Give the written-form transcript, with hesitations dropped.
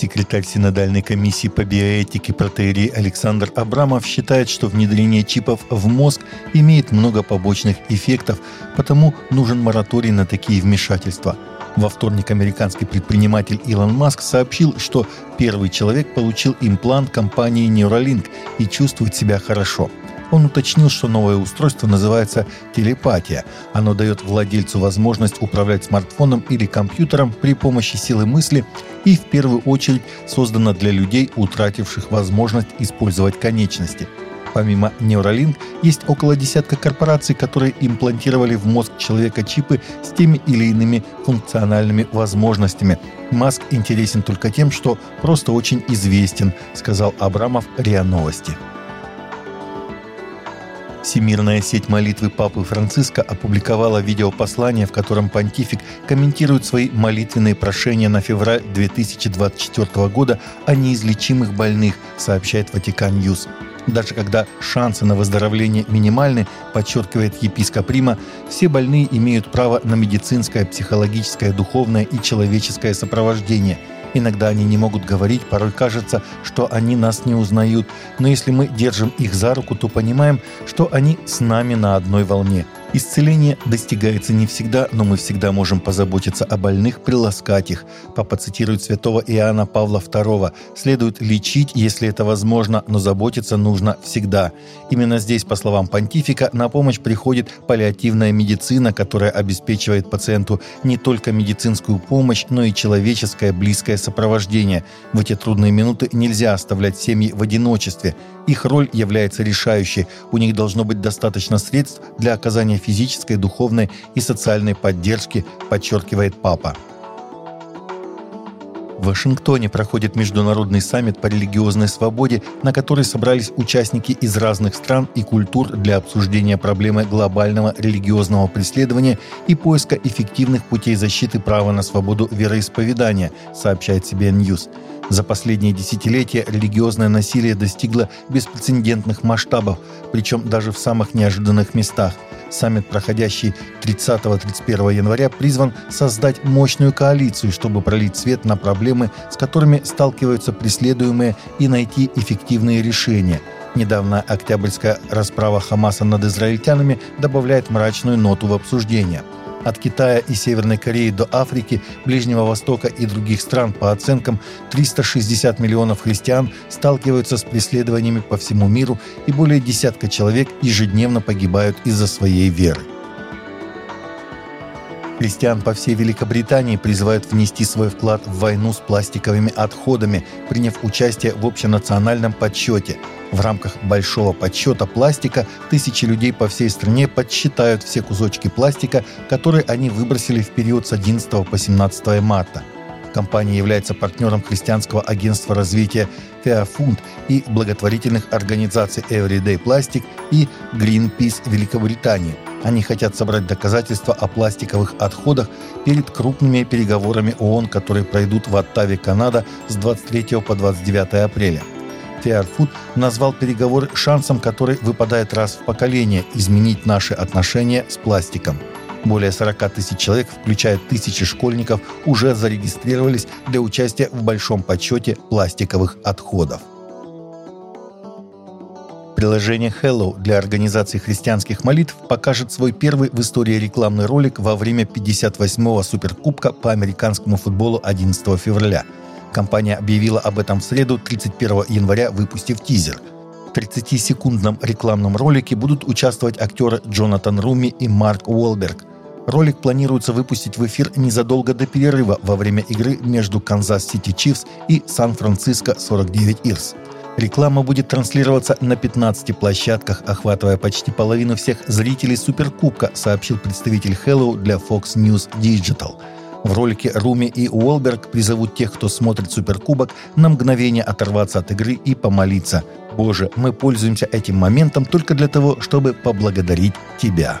Секретарь Синодальной комиссии по биоэтике протоиерей Александр Абрамов считает, что внедрение чипов в мозг имеет много побочных эффектов, потому нужен мораторий на такие вмешательства. Во вторник американский предприниматель Илон Маск сообщил, что первый человек получил имплант компании Neuralink и чувствует себя хорошо. Он уточнил, что новое устройство называется телепатия. Оно дает владельцу возможность управлять смартфоном или компьютером при помощи силы мысли и в первую очередь создано для людей, утративших возможность использовать конечности. Помимо Neuralink, есть около десятка корпораций, которые имплантировали в мозг человека чипы с теми или иными функциональными возможностями. Маск интересен только тем, что просто очень известен, сказал Абрамов РИА Новости. Всемирная сеть молитвы Папы Франциска опубликовала видеопослание, в котором понтифик комментирует свои молитвенные прошения на февраль 2024 года о неизлечимых больных, сообщает Ватикан Ньюз. Даже когда шансы на выздоровление минимальны, подчеркивает епископ Рима, все больные имеют право на медицинское, психологическое, духовное и человеческое сопровождение. Иногда они не могут говорить, порой кажется, что они нас не узнают. Но если мы держим их за руку, то понимаем, что они с нами на одной волне. Исцеление достигается не всегда, но мы всегда можем позаботиться о больных, приласкать их. Папа цитирует святого Иоанна Павла II. Следует лечить, если это возможно, но заботиться нужно всегда. Именно здесь, по словам понтифика, на помощь приходит паллиативная медицина, которая обеспечивает пациенту не только медицинскую помощь, но и человеческое близкое сопровождение. В эти трудные минуты нельзя оставлять семьи в одиночестве. Их роль является решающей. У них должно быть достаточно средств для оказания физической, духовной и социальной поддержки, подчеркивает папа. В Вашингтоне проходит международный саммит по религиозной свободе, на который собрались участники из разных стран и культур для обсуждения проблемы глобального религиозного преследования и поиска эффективных путей защиты права на свободу вероисповедания, сообщает CBN News. За последние десятилетия религиозное насилие достигло беспрецедентных масштабов, причем даже в самых неожиданных местах. Саммит, проходящий 30-31 января, призван создать мощную коалицию, чтобы пролить свет на проблемы, с которыми сталкиваются преследуемые, и найти эффективные решения. Недавно октябрьская расправа ХАМАСа над израильтянами добавляет мрачную ноту в обсуждение. От Китая и Северной Кореи до Африки, Ближнего Востока и других стран, по оценкам, 360 миллионов христиан сталкиваются с преследованиями по всему миру, и более десятка человек ежедневно погибают из-за своей веры. Христиан по всей Великобритании призывают внести свой вклад в войну с пластиковыми отходами, приняв участие в общенациональном подсчете. В рамках большого подсчета пластика тысячи людей по всей стране подсчитают все кусочки пластика, которые они выбросили в период с 11 по 17 марта. Компания является партнером христианского агентства развития «Tearfund» и благотворительных организаций «Everyday Plastic» и «Greenpeace Великобритании». Они хотят собрать доказательства о пластиковых отходах перед крупными переговорами ООН, которые пройдут в Оттаве, Канада, с 23 по 29 апреля. Tearfund назвал переговоры шансом, который выпадает раз в поколение, изменить наши отношения с пластиком. Более 40 тысяч человек, включая тысячи школьников, уже зарегистрировались для участия в большом подсчете пластиковых отходов. Приложение Hello для организации христианских молитв покажет свой первый в истории рекламный ролик во время 58-го Суперкубка по американскому футболу 11 февраля. Компания объявила об этом в среду, 31 января, выпустив тизер. В 30-секундном рекламном ролике будут участвовать актеры Джонатан Руми и Марк Уолберг. Ролик планируется выпустить в эфир незадолго до перерыва во время игры между Канзас Сити Чифс и Сан-Франциско 49ерс. Реклама будет транслироваться на 15 площадках, охватывая почти половину всех зрителей Суперкубка, сообщил представитель Hello для Fox News Digital. В ролике Руми и Уолберг призовут тех, кто смотрит Суперкубок, на мгновение оторваться от игры и помолиться. «Боже, мы пользуемся этим моментом только для того, чтобы поблагодарить Тебя».